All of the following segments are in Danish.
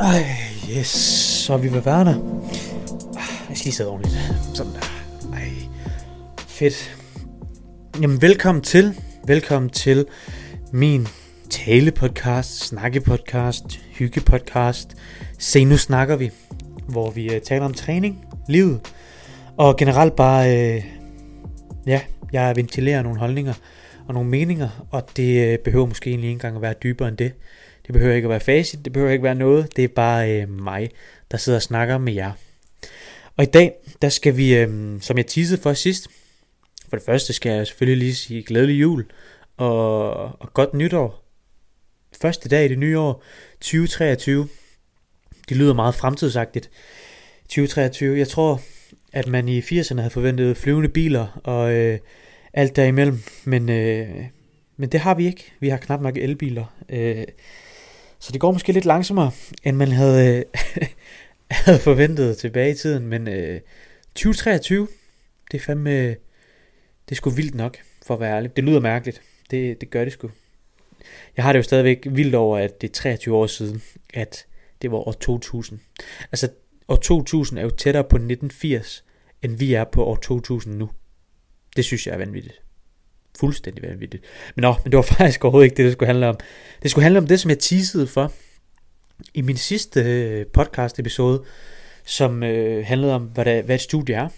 Ej, yes, så er vi ved Werner. Jeg skal lige sidde ordentligt. Sådan der. Ej, fedt. Jamen, velkommen til min talepodcast, snakkepodcast, hyggepodcast. Se, nu snakker vi, hvor vi taler om træning, livet og generelt bare, jeg ventilerer nogle holdninger og nogle meninger, og det behøver måske egentlig ikke engang at være dybere end det. Det behøver ikke at være facit, det behøver ikke være noget, det er bare mig, der sidder og snakker med jer. Og i dag, der skal vi, som jeg teasede for sidst, for det første skal jeg selvfølgelig lige sige glædelig jul og godt nytår. Første dag i det nye år, 2023. Det lyder meget fremtidsagtigt. 2023, jeg tror, at man i 80'erne havde forventet flyvende biler og alt derimellem, men det har vi ikke. Vi har knap nok elbiler, så det går måske lidt langsommere, end man havde forventet tilbage i tiden. Men 2023, det er fandme, det er sgu vildt nok, for at være ærlig. Det lyder mærkeligt, det gør det sgu. Jeg har det jo stadigvæk vildt over, at det er 23 år siden, at det var år 2000. Altså, år 2000 er jo tættere på 1980, end vi er på år 2000 nu. Det synes jeg er vanvittigt. Fuldstændig vanvittigt. Men det var faktisk overhovedet ikke det, det skulle handle om. Det skulle handle om det, som jeg teasede for i min sidste podcast-episode, som handlede om, hvad et studie er.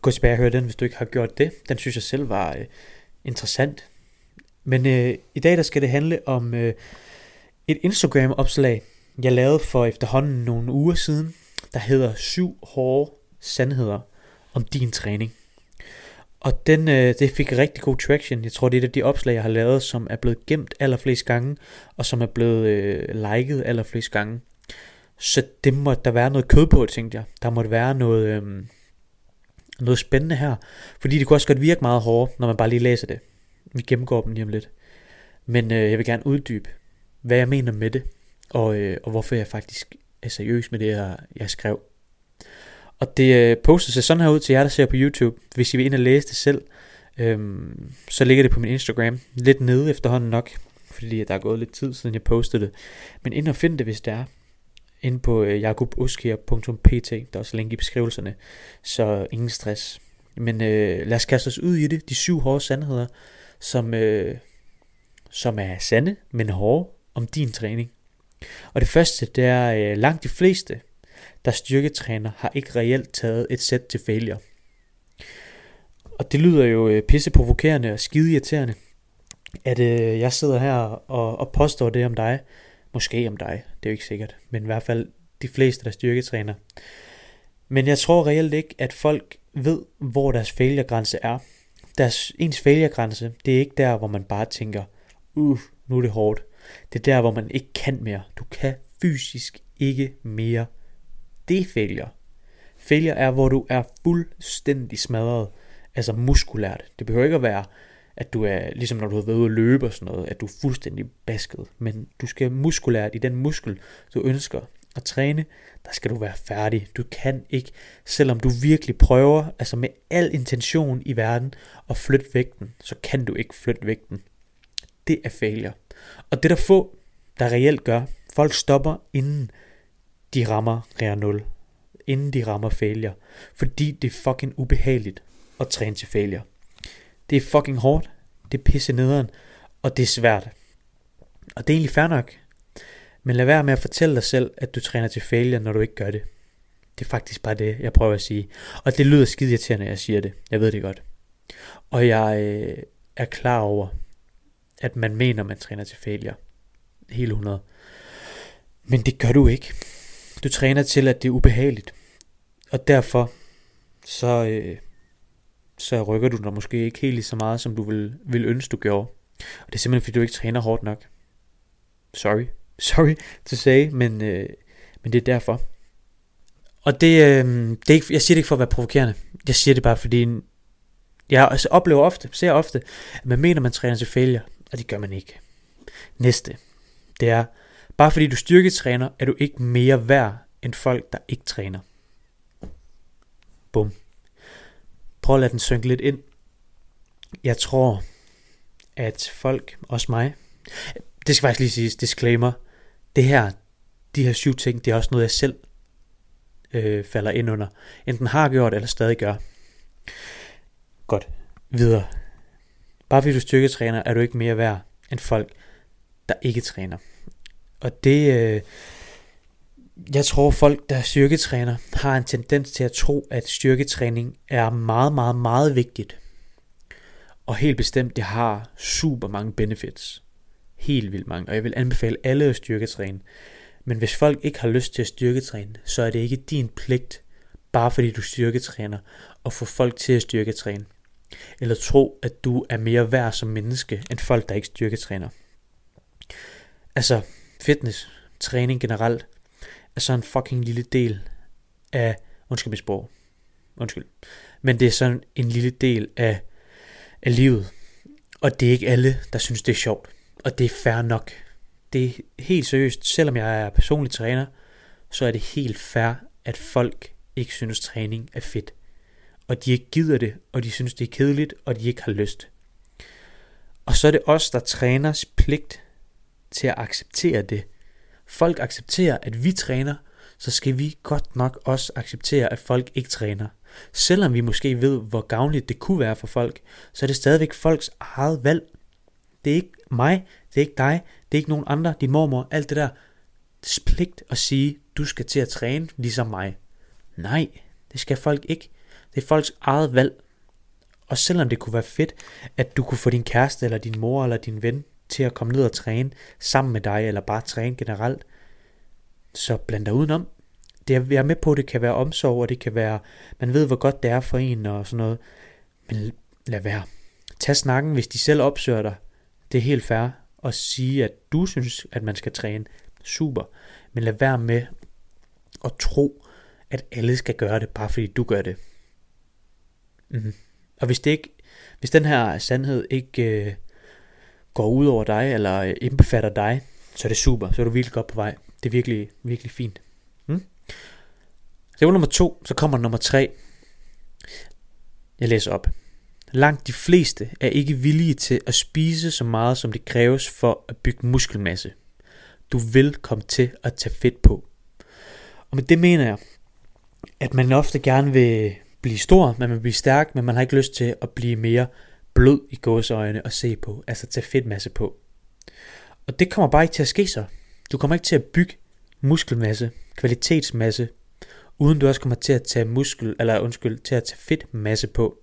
Gå tilbage og hør den, hvis du ikke har gjort det. Den synes jeg selv var interessant. Men i dag, der skal det handle om et Instagram-opslag, jeg lavede for efterhånden nogle uger siden, der hedder 7 hårde sandheder om din træning. Og det fik rigtig god traction. Jeg tror, det er et af de opslag, jeg har lavet, som er blevet gemt allerflest gange, og som er blevet liket allerflest gange. Så det måtte der være noget kød på, tænkte jeg. Der måtte være noget spændende her. Fordi det kunne også godt virke meget hårdt, når man bare lige læser det. Vi gennemgår dem lige om lidt. Men jeg vil gerne uddybe, hvad jeg mener med det, og hvorfor jeg faktisk er seriøs med det, jeg skrev. Og det poster sig sådan her ud til jer, der ser på YouTube. Hvis I vil ind og læse det selv, så ligger det på min Instagram. Lidt nede efterhånden nok, fordi der er gået lidt tid, siden jeg postede det. Men ind og find det, hvis det er. Inde på yakupozkir.pt. Der er også link i beskrivelserne, så ingen stress. Men lad os kaste os ud i det. De 7 hårde sandheder, som er sande, men hårde om din træning. Og det første, det er langt de fleste, der styrketræner, har ikke reelt taget et sæt til failure. Og det lyder jo pisseprovokerende og skide irriterende, at jeg sidder her og påstår det om dig. Måske om dig, det er jo ikke sikkert, men i hvert fald de fleste, der styrketræner. Men jeg tror reelt ikke, at folk ved, hvor deres failure-grænse er. Ens failure-grænse, det er ikke der, hvor man bare tænker, nu er det hårdt. Det er der, hvor man ikke kan mere. Du kan fysisk ikke mere. Det er failure. Failure er, hvor du er fuldstændig smadret, altså muskulært. Det behøver ikke at være, at du er, ligesom når du har været ude at løbe og sådan noget, at du er fuldstændig basket. Men du skal muskulært i den muskel, du ønsker at træne, der skal du være færdig. Du kan ikke, selvom du virkelig prøver, altså med al intention i verden, at flytte vægten, så kan du ikke flytte vægten. Det er failure. Og det er der få, der reelt gør. Folk stopper, inden de rammer real 0, inden de rammer failure, fordi det er fucking ubehageligt at træne til failure. Det er fucking hårdt, det er pisse nederen, og det er svært. Og det er egentlig fair nok, men lad være med at fortælle dig selv, at du træner til failure, når du ikke gør det. Det er faktisk bare det, jeg prøver at sige. Og det lyder skide irriterende, når jeg siger det. Jeg ved det godt. Og jeg er klar over, at man mener, man træner til failure. Hele 100. Men det gør du ikke. Du træner til, at det er ubehageligt. Og derfor, så rykker du dig måske ikke helt lige så meget, som du vil ønske, du gjorde. Og det er simpelthen, fordi du ikke træner hårdt nok. Sorry to say, men det er derfor. Og det er ikke, jeg siger det ikke for at være provokerende. Jeg siger det bare, fordi jeg altså oplever ofte, at man mener, man træner til failure, og det gør man ikke. Næste, det er, bare fordi du styrketræner, er du ikke mere værd end folk, der ikke træner. Bum. Prøv at lade den synke lidt ind. Jeg tror, at folk, også mig, det skal faktisk lige siges, disclaimer, det her, de her 7 ting, det er også noget, jeg selv falder ind under. Enten har gjort, eller stadig gør. Godt. Videre. Bare fordi du styrketræner, er du ikke mere værd end folk, der ikke træner. Og det... jeg tror, folk, der styrketræner, har en tendens til at tro, at styrketræning er meget, meget, meget vigtigt. Og helt bestemt, det har super mange benefits. Helt vildt mange. Og jeg vil anbefale alle at styrketræne. Men hvis folk ikke har lyst til at styrketræne, så er det ikke din pligt, bare fordi du styrketræner, at få folk til at styrketræne. Eller tro, at du er mere værd som menneske, end folk, der ikke styrketræner. Altså, fitness, træning generelt, er sådan en fucking lille del af, undskyld mit sprog, men det er sådan en lille del af livet, og det er ikke alle, der synes det er sjovt, og det er fair nok. Det er helt seriøst, selvom jeg er personlig træner, så er det helt fair, at folk ikke synes træning er fedt, og de ikke gider det, og de synes det er kedeligt, og de ikke har lyst. Og så er det os, der træners pligt til at acceptere det. Folk accepterer, at vi træner, så skal vi godt nok også acceptere, at folk ikke træner. Selvom vi måske ved, hvor gavnligt det kunne være for folk, så er det stadigvæk folks eget valg. Det er ikke mig, det er ikke dig, det er ikke nogen andre, din mormor, alt det der. Det er pligt at sige, du skal til at træne ligesom mig. Nej, det skal folk ikke. Det er folks eget valg. Og selvom det kunne være fedt, at du kunne få din kæreste, eller din mor, eller din ven, til at komme ned og træne sammen med dig, eller bare træne generelt, så bland dig udenom. Det jeg er med på, det kan være omsorg, og det kan være, man ved, hvor godt det er for en, og sådan noget, men lad være. Tag snakken, hvis de selv opsøger dig. Det er helt fair at sige, at du synes, at man skal træne. Super. Men lad være med at tro, at alle skal gøre det, bare fordi du gør det. Og hvis den her sandhed ikke går ud over dig, eller indbefatter dig, så er det super, så er du virkelig godt på vej. Det er virkelig, virkelig fint. Så det var nummer 2, så kommer nummer 3. Jeg læser op. Langt de fleste er ikke villige til at spise så meget, som det kræves for at bygge muskelmasse. Du vil komme til at tage fedt på. Og med det mener jeg, at man ofte gerne vil blive stor, man vil blive stærk, men man har ikke lyst til at blive mere blød i gåseøjne og se på, altså tage fedtmasse på. Og det kommer bare ikke til at ske så. Du kommer ikke til at bygge muskelmasse, kvalitetsmasse, uden du også kommer til at tage tage fedtmasse på.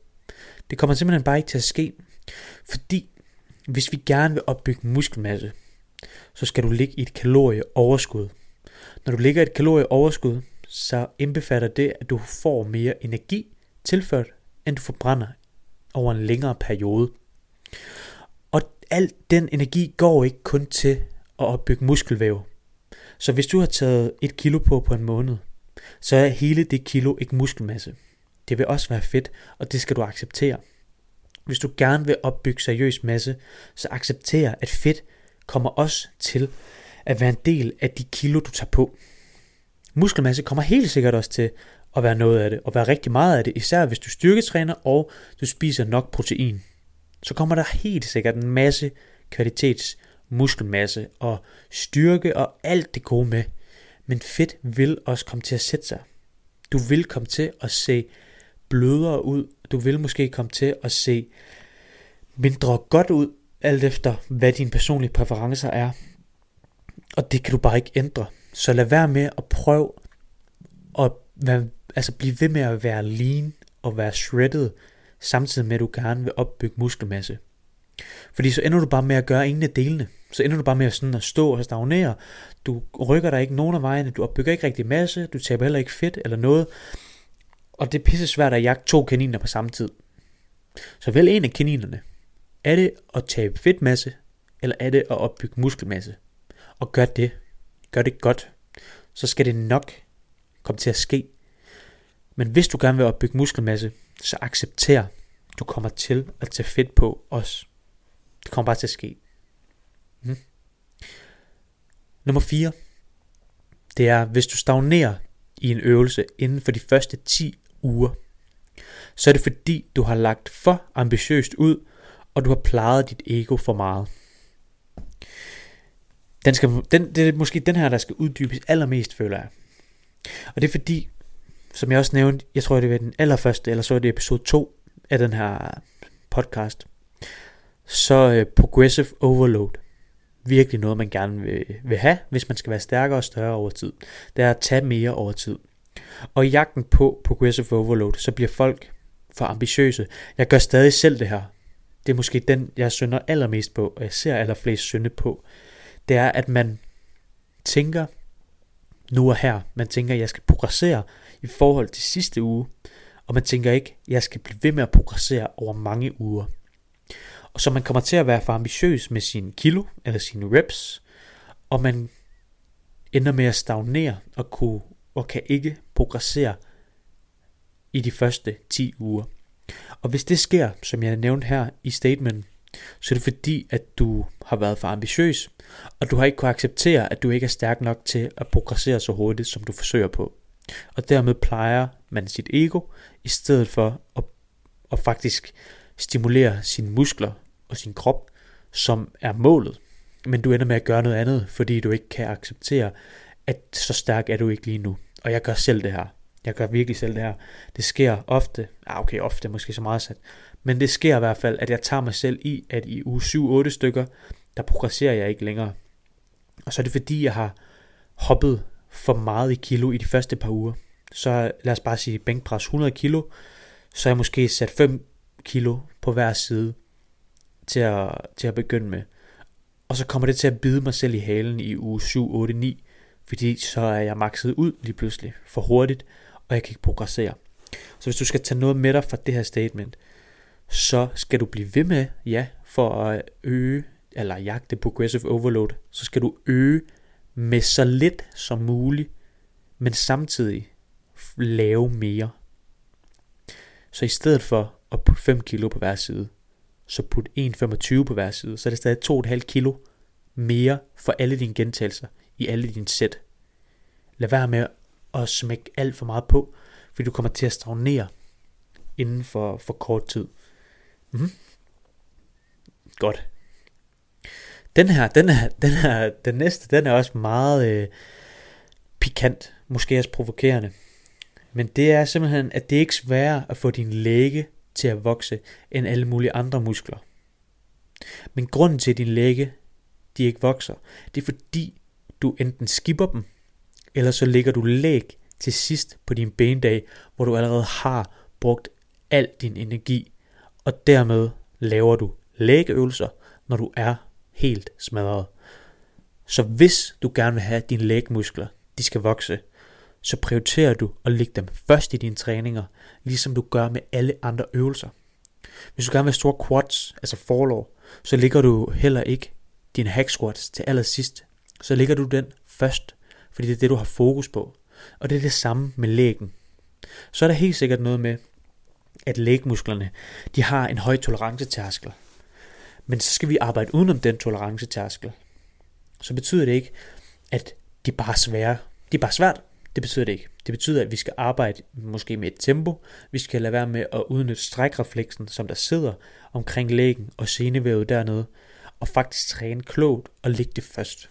Det kommer simpelthen bare ikke til at ske, fordi hvis vi gerne vil opbygge muskelmasse, så skal du ligge i et kalorieoverskud. Når du ligger i et kalorieoverskud, så indbefatter det, at du får mere energi tilført, end du forbrænder over en længere periode. Og al den energi går ikke kun til at opbygge muskelvæv. Så hvis du har taget 1 kilo på en måned, så er hele det kilo ikke muskelmasse. Det vil også være fedt, og det skal du acceptere. Hvis du gerne vil opbygge seriøs masse, så accepter, at fedt kommer også til at være en del af de kilo, du tager på. Muskelmasse kommer helt sikkert også til og være noget af det, og være rigtig meget af det, især hvis du styrketræner, og du spiser nok protein. Så kommer der helt sikkert en masse kvalitets muskelmasse, og styrke, og alt det gode med. Men fedt vil også komme til at sætte sig. Du vil komme til at se blødere ud, du vil måske komme til at se mindre godt ud, alt efter hvad dine personlige præferencer er. Og det kan du bare ikke ændre. Så lad være med at prøve at blive ved med at være lean og være shredded, samtidig med at du gerne vil opbygge muskelmasse. Fordi så ender du bare med at gøre ingen af delene. Så ender du bare med sådan at stå og stagnere. Du rykker dig ikke nogen af vejene, du opbygger ikke rigtig masse, du taber heller ikke fedt eller noget. Og det er pisse svært at jagte 2 kaniner på samme tid. Så vælg en af kaninerne. Er det at tabe fedtmasse, eller er det at opbygge muskelmasse? Og gør det. Gør det godt. Så skal det nok komme til at ske. Men hvis du gerne vil opbygge muskelmasse, så accepter, du kommer til at tage fedt på os. Det kommer bare til at ske. Nummer 4. Det er, hvis du stagnerer i en øvelse inden for de første 10 uger, så er det fordi, du har lagt for ambitiøst ud, og du har plejet dit ego for meget. Det er måske den her, der skal uddybes allermest, føler jeg. Og det er fordi, som jeg også nævnte, jeg tror, det var den allerførste, eller så er det episode 2 af den her podcast, så progressive overload. Virkelig noget, man gerne vil have, hvis man skal være stærkere og større over tid. Det er at tage mere over tid. Og i jagten på progressive overload, så bliver folk for ambitiøse. Jeg gør stadig selv det her. Det er måske den, jeg synder allermest på, og jeg ser allerflest synde på. Det er, at man tænker nu og her. Man tænker, at jeg skal progressere i forhold til sidste uge. Og man tænker ikke, at jeg skal blive ved med at progressere over mange uger. Og så man kommer til at være for ambitiøs med sine kilo eller sine reps, og man ender med at stagnere og kan ikke progressere i de første 10 uger. Og hvis det sker, som jeg nævnte her i statementen, så er det fordi, at du har været for ambitiøs, og du har ikke kunnet acceptere, at du ikke er stærk nok til at progressere så hurtigt, som du forsøger på. Og dermed plejer man sit ego, i stedet for at faktisk stimulere sine muskler og sin krop, som er målet. Men du ender med at gøre noget andet, fordi du ikke kan acceptere, at så stærk er du ikke lige nu. Og jeg gør selv det her. Jeg gør virkelig selv det her. Det sker ofte. Okay, ofte måske så meget sat. Men det sker i hvert fald, at jeg tager mig selv i, at i uge 7-8 stykker, der progresserer jeg ikke længere. Og så er det fordi, jeg har hoppet for meget i kilo i de første par uger. Så lad os bare sige bænkpres 100 kilo, så jeg måske sat 5 kilo på hver side til at begynde med. Og så kommer det til at bide mig selv i halen i uge 7, 8, 9, fordi så er jeg makset ud lige pludselig for hurtigt, og jeg kan ikke progressere. Så hvis du skal tage noget med dig fra det her statement, så skal du blive ved med, for at øge, eller jagte progressive overload, så skal du øge med så lidt som muligt, men samtidig lave mere. Så i stedet for at putte 5 kilo på hver side, så put 1,25 på hver side, så er det stadig 2,5 kilo mere for alle dine gentagelser, i alle dine sæt. Lad være med at smække alt for meget på, fordi du kommer til at stagnere inden for kort tid. Godt. Den næste, den er også meget pikant, måske også provokerende. Men det er simpelthen, at det er ikke sværere at få din læge til at vokse, end alle mulige andre muskler. Men grunden til, at din læge, de ikke vokser, det er fordi, du enten skipper dem, eller så lægger du læg til sidst på din bendag, hvor du allerede har brugt al din energi, og dermed laver du lægeøvelser, når du er helt smadret. Så hvis du gerne vil have, at dine lægmuskler, de skal vokse, så prioriterer du at lægge dem først i dine træninger, ligesom du gør med alle andre øvelser. Hvis du gerne vil have store quads, altså forlår, så lægger du heller ikke dine hack squats til allersidst. Så lægger du den først, fordi det er det, du har fokus på. Og det er det samme med lægen. Så er der helt sikkert noget med, at lægmusklerne, de har en høj tolerancetærskel. Men så skal vi arbejde udenom den tolerancetærskel. Så betyder det ikke, at de bare er svære. De er bare svært. Det betyder det ikke. Det betyder, at vi skal arbejde måske med et tempo. Vi skal lade være med at udnytte strækrefleksen, som der sidder omkring lægen og senevævet dernede. Og faktisk træne klogt og lægge det først.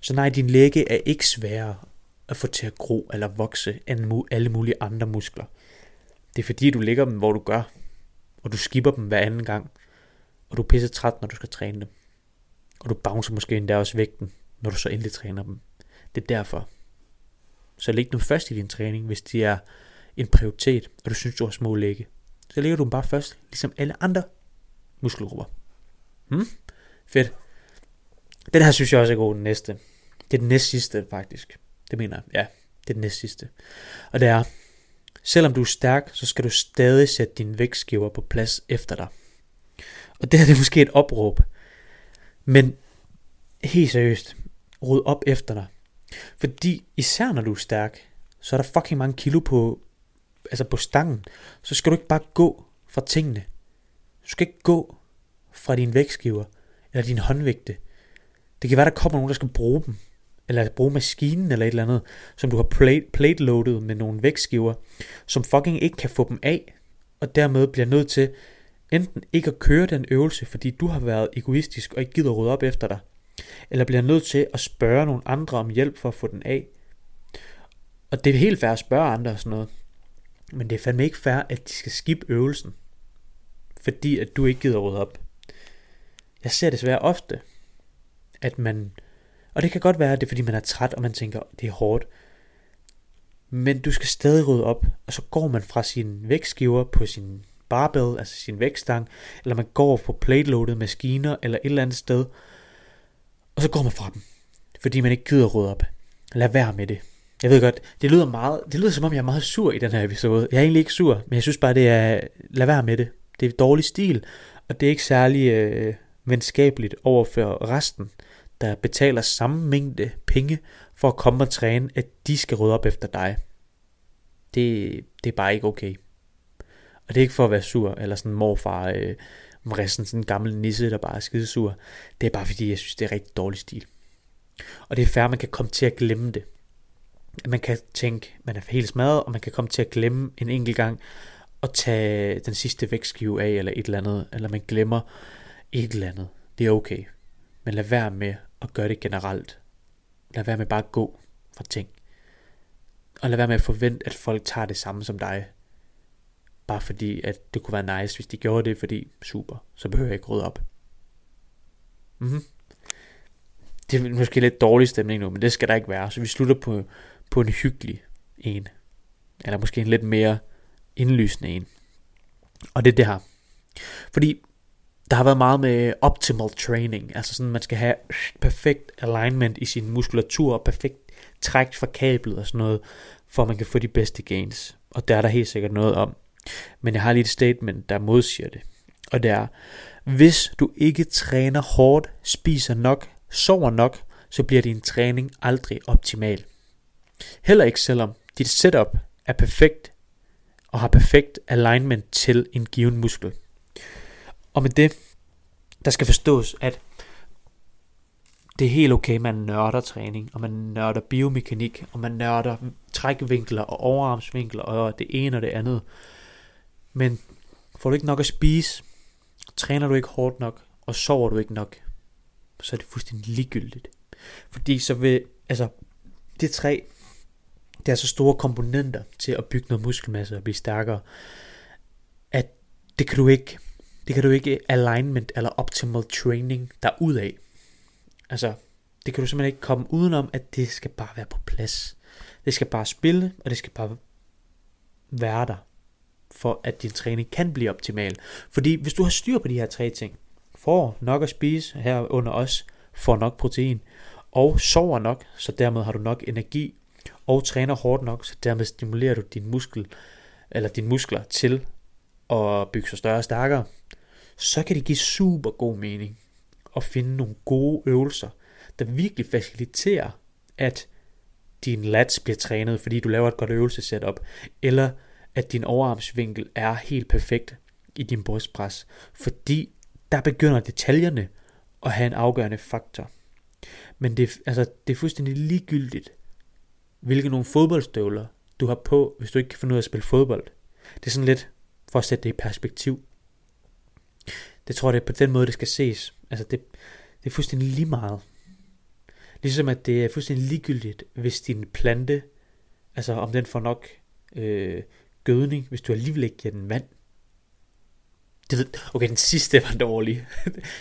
Så nej, din læge er ikke sværere at få til at gro eller vokse end alle mulige andre muskler. Det er fordi, du lægger dem, hvor du gør. Og du skipper dem hver anden gang. Og du er pisse træt, når du skal træne dem. Og du bouncer måske endda også vægten, når du så endelig træner dem. Det er derfor. Så læg dem først i din træning, hvis de er en prioritet, og du synes, du har små lægge. Så lægger du dem bare først, ligesom alle andre muskelgrupper. Fedt. Den her synes jeg også er god, den næste. Det er den næst sidste, faktisk. Det mener jeg. Ja, det er den næst sidste. Og det er, selvom du er stærk, så skal du stadig sætte dine vægtskiver på plads efter dig. Og det her, det er måske et opråb. Men helt seriøst, ryd op efter dig. Fordi især når du er stærk, så er der fucking mange kilo på stangen. Så skal du ikke bare gå fra tingene. Du skal ikke gå fra dine vægtskiver eller dine håndvægte. Det kan være, der kommer nogen, der skal bruge dem, eller bruge maskinen eller et eller andet, som du har plate-loadet med nogle vægtskiver, som fucking ikke kan få dem af, og dermed bliver nødt til enten ikke at køre den øvelse, fordi du har været egoistisk og ikke gider rydde op efter dig, eller bliver nødt til at spørge nogle andre om hjælp for at få den af. Og det er helt fair at spørge andre og sådan noget, men det er fandme ikke fair, at de skal skippe øvelsen, fordi at du ikke gider rydde op. Jeg ser desværre ofte, at man, og det kan godt være, at det er fordi man er træt, og man tænker, det er hårdt, men du skal stadig rydde op, og så går man fra sine vægtskiver på sin barbell, altså sin vægtstang, eller man går på plateloaded maskiner, eller et eller andet sted, og så går man fra dem, fordi man ikke gider rydde op. Lad være med det. Jeg ved godt, det lyder som om jeg er meget sur i den her episode. Jeg er egentlig ikke sur, men jeg synes bare, det er, lad være med det. Det er dårlig stil, og det er ikke særlig venskabeligt overfor resten, der betaler samme mængde penge for at komme og træne, at de skal rydde op efter dig. Det er bare ikke okay. Og det er ikke for at være sur, eller sådan morfar, resten sådan en gammel nisse, der bare er skidesur. Det er bare fordi, jeg synes, det er rigtig dårlig stil. Og det er fair, man kan komme til at glemme det. Man kan tænke, man er helt smadret, og man kan komme til at glemme en enkelt gang, og tage den sidste vægtskive af, eller et eller andet, eller man glemmer et eller andet. Det er okay. Men lad være med at gøre det generelt. Lad være med bare at gå fra ting. Og lad være med at forvente, at folk tager det samme som dig. Bare fordi, at det kunne være nice, hvis de gjorde det, fordi super, så behøver jeg ikke rydde op. Det er måske lidt dårlig stemning nu, men det skal der ikke være. Så vi slutter på en hyggelig en. Eller måske en lidt mere indlysende en. Og det er det her. Fordi der har været meget med optimal training. Altså sådan, man skal have perfekt alignment i sin muskulatur, og perfekt træk fra kablet og sådan noget, for at man kan få de bedste gains. Og der er der helt sikkert noget om. Men jeg har lige et statement, der modsiger det. Og det er, hvis du ikke træner hårdt, spiser nok, sover nok, så bliver din træning aldrig optimal. Heller ikke selvom dit setup er perfekt, og har perfekt alignment til en given muskel. Og med det, der skal forstås, at det er helt okay, man nørder træning, og man nørder biomekanik, og man nørder trækvinkler og overarmsvinkler, og det ene og det andet. Men får du ikke nok at spise, træner du ikke hårdt nok, og sover du ikke nok, så er det fuldstændig ligegyldigt. Fordi så vil, altså, det tre, det er så store komponenter til at bygge noget muskelmasse og blive stærkere, at det kan du ikke alignment eller optimal training derudad. Altså, det kan du simpelthen ikke komme udenom, at det skal bare være på plads. Det skal bare spille, og det skal bare være der, for at din træning kan blive optimal. Fordi hvis du har styr på de her tre ting, får nok at spise, herunder også får nok protein, og sover nok, så dermed har du nok energi, og træner hårdt nok, så dermed stimulerer du dine muskler til at bygge sig større og stærkere, så kan det give super god mening at finde nogle gode øvelser, der virkelig faciliterer, at din lats bliver trænet, fordi du laver et godt øvelsesetup, eller at din overarmsvinkel er helt perfekt i din brystpres, fordi der begynder detaljerne at have en afgørende faktor. Men det er fuldstændig ligegyldigt, hvilke nogle fodboldstøvler du har på, hvis du ikke kan finde ud af at spille fodbold. Det er sådan lidt for at sætte det i perspektiv. Det tror jeg, det er på den måde, det skal ses. Altså det er fuldstændig lige meget. Ligesom at det er fuldstændig ligegyldigt, hvis din plante, altså om den får nok gødning, hvis du alligevel ikke giver den vand. Okay, den sidste var dårlig.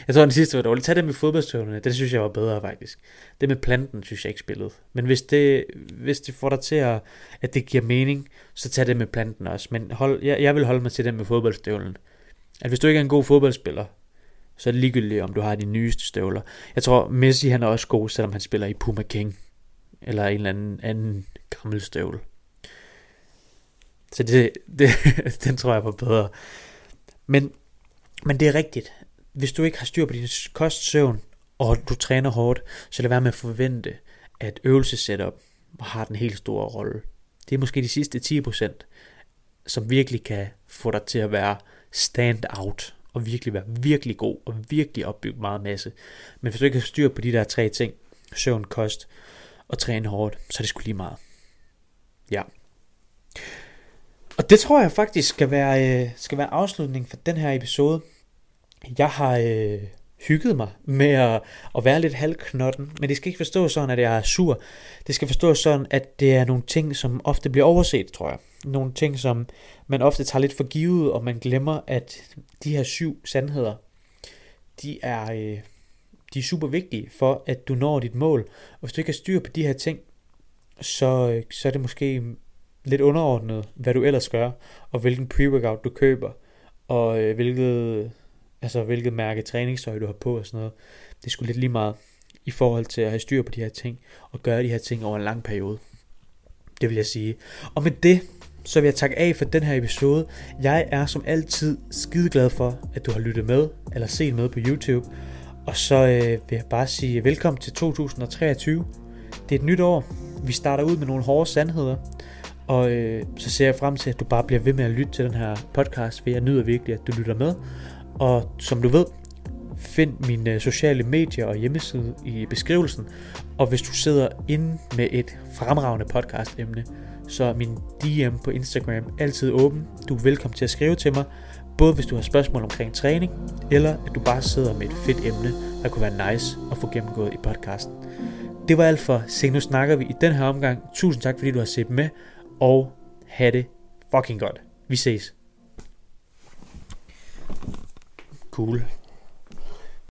Jeg tror, den sidste var dårlig. Tag det med fodboldstøvlerne. Den synes jeg var bedre, faktisk. Det med planten synes jeg ikke spillede. Men hvis det får dig til at det giver mening, så tag det med planten også. Men jeg vil holde mig til det med fodboldstøvlen. At hvis du ikke er en god fodboldspiller, så er det ligegyldigt, om du har de nyeste støvler. Jeg tror, Messi han er også god, selvom han spiller i Puma King. Eller en eller anden gammel støvle. Så den tror jeg var bedre. Men det er rigtigt. Hvis du ikke har styr på din kostsøvn, og du træner hårdt, så lad være med at forvente, at øvelsesetup har den helt store rolle. Det er måske de sidste 10%, som virkelig kan få dig til at være stand out, og virkelig være virkelig god, og virkelig opbygge meget masse. Men hvis du ikke har styr på de der tre ting, søvn, kost og træne hårdt, så er det sgu lige meget. Ja. Og det tror jeg faktisk skal være afslutningen for den her episode. Jeg har hygget mig med at være lidt halvknotten, men det skal ikke forstås sådan, at jeg er sur. Det skal forstås sådan, at det er nogle ting, som ofte bliver overset, tror jeg. Nogle ting, som man ofte tager lidt for givet, og man glemmer, at de her 7 sandheder, de er super vigtige for, at du når dit mål. Og hvis du ikke har styr på de her ting, så er det måske lidt underordnet, hvad du ellers gør, og hvilken pre-workout du køber, og hvilket mærke træningstøj du har på og sådan noget. Det er sgu lidt lige meget i forhold til at have styr på de her ting, og gøre de her ting over en lang periode. Det vil jeg sige. Og med det, så vil jeg takke af for den her episode. Jeg er som altid skideglad for, at du har lyttet med, eller set med på YouTube. Og så vil jeg bare sige velkommen til 2023. Det er et nyt år. Vi starter ud med nogle hårde sandheder. Og så ser jeg frem til, at du bare bliver ved med at lytte til den her podcast, for jeg nyder virkelig, at du lytter med. Og som du ved, find mine sociale medier og hjemmeside i beskrivelsen. Og hvis du sidder inde med et fremragende podcastemne, så er min DM på Instagram altid åben. Du er velkommen til at skrive til mig, både hvis du har spørgsmål omkring træning, eller at du bare sidder med et fedt emne, der kunne være nice at få gennemgået i podcasten. Det var alt for Se Nu Snakker Vi i den her omgang. Tusind tak, fordi du har set med, og have det fucking godt. Vi ses. Cool.